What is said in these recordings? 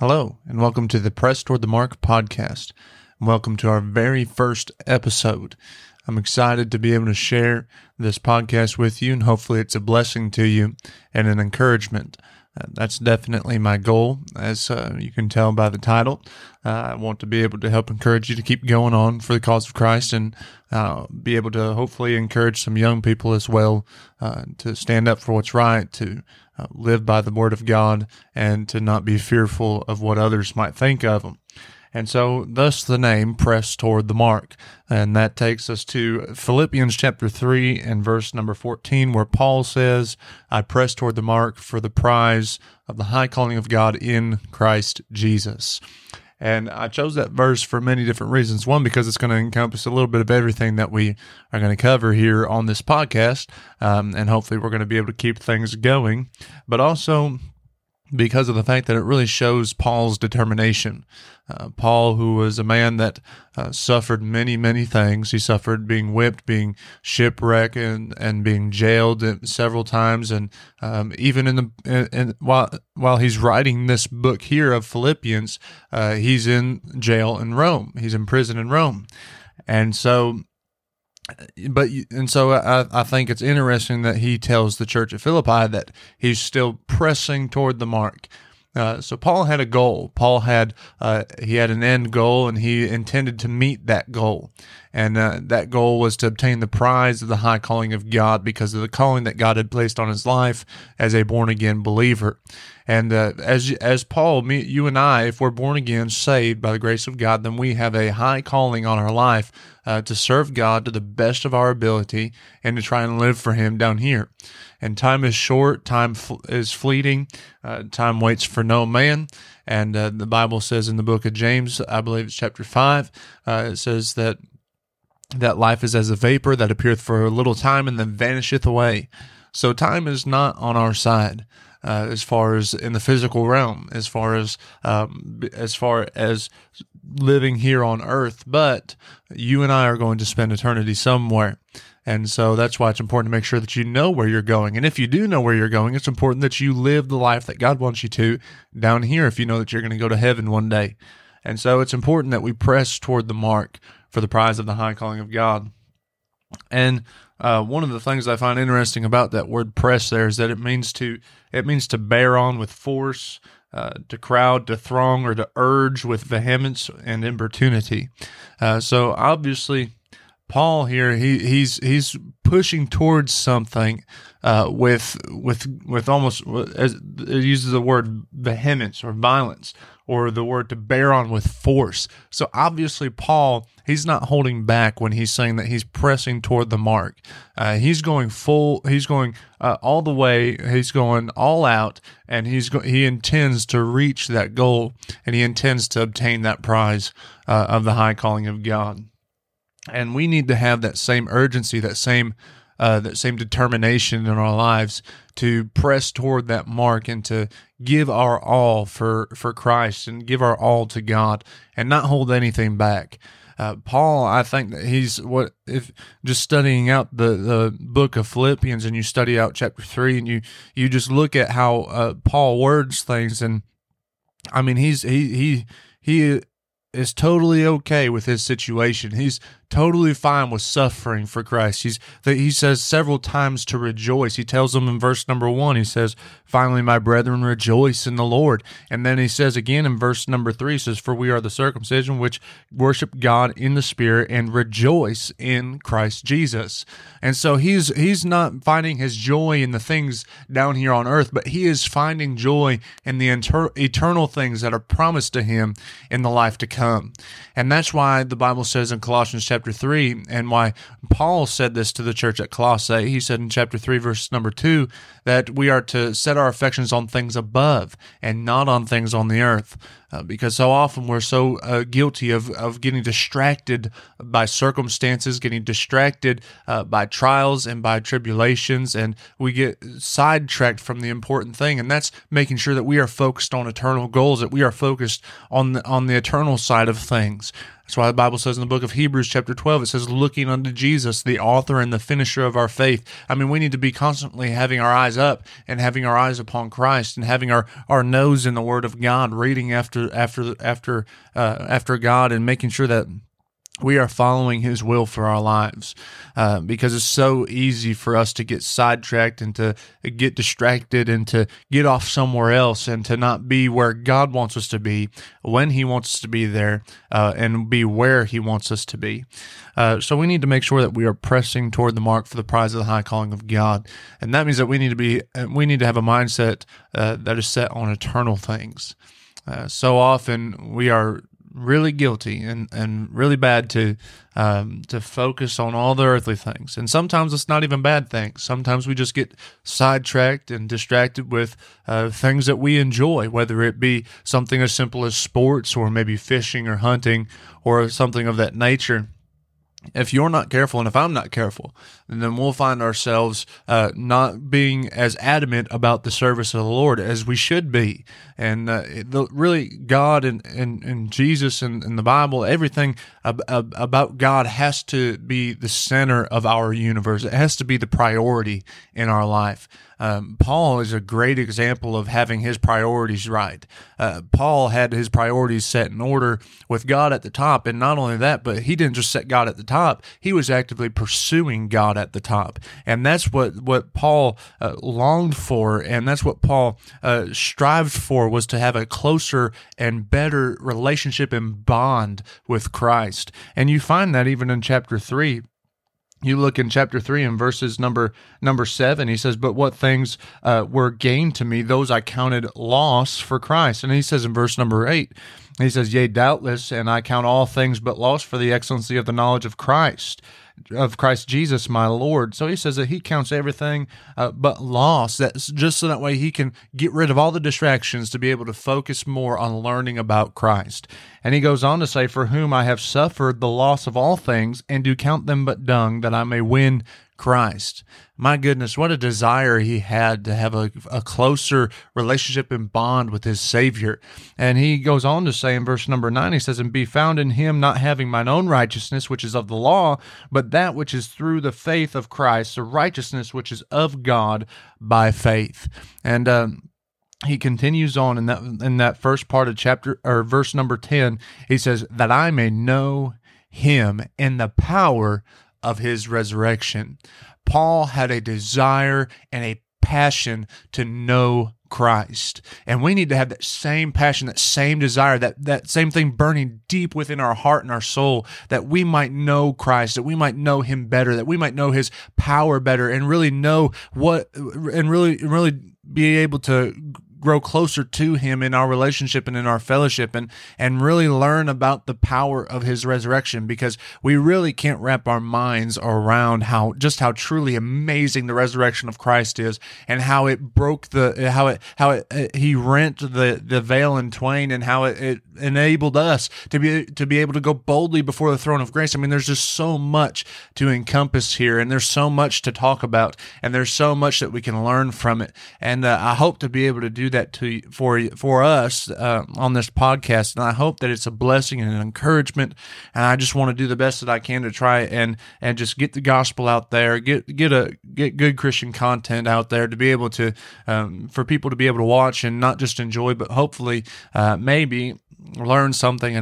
Hello, and welcome to the Press Toward the Mark podcast. Welcome to our very first episode. I'm excited to be able to share this podcast with you, and hopefully it's a blessing to you and an encouragement. That's definitely my goal, as you can tell by the title. I want to be able to help encourage you to keep going on for the cause of Christ and be able to hopefully encourage some young people as well to stand up for what's right, to live by the Word of God, and to not be fearful of what others might think of them. And so, thus the name, Press Toward the Mark. And that takes us to Philippians chapter 3 and verse number 14, where Paul says, I press toward the mark for the prize of the high calling of God in Christ Jesus. And I chose that verse for many different reasons. One, because it's going to encompass a little bit of everything that we are going to cover here on this podcast, and hopefully we're going to be able to keep things going. But also, because of the fact that it really shows Paul's determination. Paul, who was a man that suffered many, many things. He suffered being whipped, being shipwrecked, and being jailed several times. And even while he's writing this book here of Philippians, he's in jail in Rome. He's in prison in Rome, and so I think it's interesting that he tells the church at Philippi that he's still pressing toward the mark. So Paul had a goal. Paul had he had an end goal, and he intended to meet that goal. And that goal was to obtain the prize of the high calling of God because of the calling that God had placed on his life as a born-again believer. And as Paul, you and I, if we're born again, saved by the grace of God, then we have a high calling on our life to serve God to the best of our ability and to try and live for Him down here. And time is short, time is fleeting, time waits for no man. And the Bible says in the book of James, I believe it's chapter 5, it says that life is as a vapor that appeareth for a little time and then vanisheth away. So time is not on our side, as far as in the physical realm, as far as living here on earth. But you and I are going to spend eternity somewhere. And so that's why it's important to make sure that you know where you're going. And if you do know where you're going, it's important that you live the life that God wants you to down here if you know that you're going to go to heaven one day. And so it's important that we press toward the mark for the prize of the high calling of God. And one of the things I find interesting about that word press there is that it means to bear on with force, to crowd, to throng, or to urge with vehemence and importunity. So obviously, Paul here, he's pushing towards something with almost, as it uses the word vehemence or violence, or the word to bear on with force. So obviously Paul, he's not holding back when he's saying that he's pressing toward the mark. He's going full, he's going all the way, he's going all out, and he intends to reach that goal, and he intends to obtain that prize of the high calling of God. And we need to have that same urgency, that same determination in our lives to press toward that mark and to give our all for Christ and give our all to God and not hold anything back. Paul, I think that just studying out the book of Philippians, and you study out chapter 3, and you just look at how Paul words things, and I mean he is totally okay with his situation. He's totally fine with suffering for Christ. He says several times to rejoice. He tells them in verse number 1, he says, finally, my brethren, rejoice in the Lord. And then he says again in verse number 3, he says, for we are the circumcision which worship God in the Spirit and rejoice in Christ Jesus. And so he's not finding his joy in the things down here on earth, but he is finding joy in the eternal things that are promised to him in the life to come. And that's why the Bible says in Colossians chapter 3, and why Paul said this to the church at Colossae. He said in chapter 3, verse number 2, that we are to set our affections on things above and not on things on the earth, because so often we're so guilty of getting distracted by circumstances, getting distracted by trials and by tribulations, and we get sidetracked from the important thing, and that's making sure that we are focused on eternal goals, that we are focused on the eternal side of things. That's why the Bible says in the book of Hebrews chapter 12, it says, looking unto Jesus, the author and the finisher of our faith. I mean, we need to be constantly having our eyes up and having our eyes upon Christ and having our nose in the Word of God, reading after God and making sure that we are following His will for our lives, because it's so easy for us to get sidetracked and to get distracted and to get off somewhere else and to not be where God wants us to be, when He wants us to be there, and be where He wants us to be. So we need to make sure that we are pressing toward the mark for the prize of the high calling of God, and that means that we need to have a mindset that is set on eternal things. So often we are really guilty and really bad to focus on all the earthly things. And sometimes it's not even bad things. Sometimes we just get sidetracked and distracted with things that we enjoy, whether it be something as simple as sports or maybe fishing or hunting or something of that nature. If you're not careful, and if I'm not careful, then we'll find ourselves not being as adamant about the service of the Lord as we should be. And really, God and Jesus and the Bible, everything about God has to be the center of our universe. It has to be the priority in our life. Paul is a great example of having his priorities right. Paul had his priorities set in order with God at the top, and not only that, but he didn't just set God at the top, he was actively pursuing God at the top. And that's what Paul longed for, and that's what Paul strived for, was to have a closer and better relationship and bond with Christ. And you find that even in chapter 3. You look in chapter 3 and verses number 7, he says, but what things were gained to me, those I counted loss for Christ. And he says in verse number 8, he says, yea, doubtless, and I count all things but loss for the excellency of the knowledge of Christ Jesus, my Lord. So he says that he counts everything but loss. That's just so that way he can get rid of all the distractions to be able to focus more on learning about Christ. And he goes on to say, for whom I have suffered the loss of all things and do count them but dung, that I may win Christ. My goodness, what a desire he had to have a closer relationship and bond with his Savior. And he goes on to say in verse number 9, he says, and be found in him, not having mine own righteousness, which is of the law, but that which is through the faith of Christ, the righteousness which is of God by faith. And he continues on in that first part of chapter or verse number 10, he says, that I may know him in the power of his resurrection. Paul had a desire and a passion to know Christ. And we need to have that same passion, that same desire, that same thing burning deep within our heart and our soul, that we might know Christ, that we might know him better, that we might know his power better, and really know really be able to grow closer to him in our relationship and in our fellowship, and really learn about the power of his resurrection, because we really can't wrap our minds around how truly amazing the resurrection of Christ is, and how it broke he rent the veil in twain, and how it enabled us to be able to go boldly before the throne of grace. I mean, there's just so much to encompass here, and there's so much to talk about, and there's so much that we can learn from it. And I hope to be able to do that for us on this podcast, and I hope that it's a blessing and an encouragement. And I just want to do the best that I can to try and just get the gospel out there, get good Christian content out there to be able to for people to be able to watch and not just enjoy, but hopefully maybe learn something.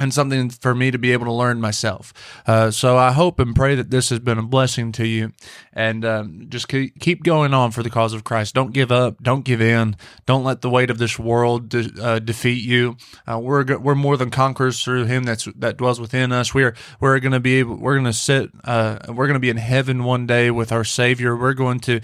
And something for me to be able to learn myself. So I hope and pray that this has been a blessing to you, and just keep going on for the cause of Christ. Don't give up. Don't give in. Don't let the weight of this world defeat you. We're more than conquerors through Him that dwells within us. We're going to be able. We're going to sit. We're going to be in heaven one day with our Savior. We're going to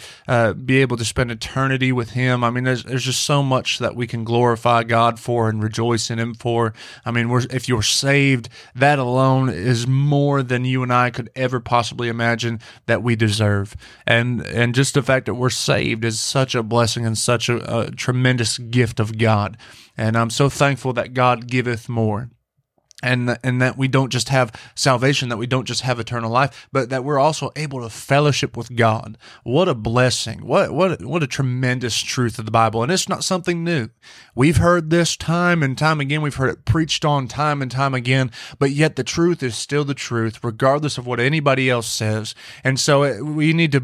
be able to spend eternity with Him. I mean, there's just so much that we can glorify God for and rejoice in Him for. I mean, if you're saved, that alone is more than you and I could ever possibly imagine that we deserve, and just the fact that we're saved is such a blessing and such a tremendous gift of God, and I'm so thankful that God giveth more. And that we don't just have salvation, that we don't just have eternal life, but that we're also able to fellowship with God. What a blessing. What a tremendous truth of the Bible. And it's not something new. We've heard this time and time again. We've heard it preached on time and time again, but yet the truth is still the truth, regardless of what anybody else says. And so we need to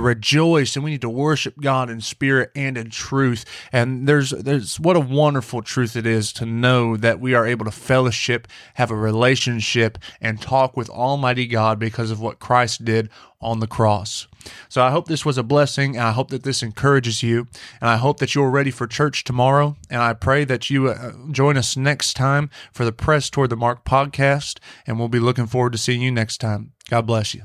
rejoice, and we need to worship God in spirit and in truth. And there's what a wonderful truth it is to know that we are able to fellowship, have a relationship, and talk with Almighty God because of what Christ did on the cross. So I hope this was a blessing, and I hope that this encourages you, and I hope that you're ready for church tomorrow, and I pray that you join us next time for the Press Toward the Mark podcast, and we'll be looking forward to seeing you next time. God bless you.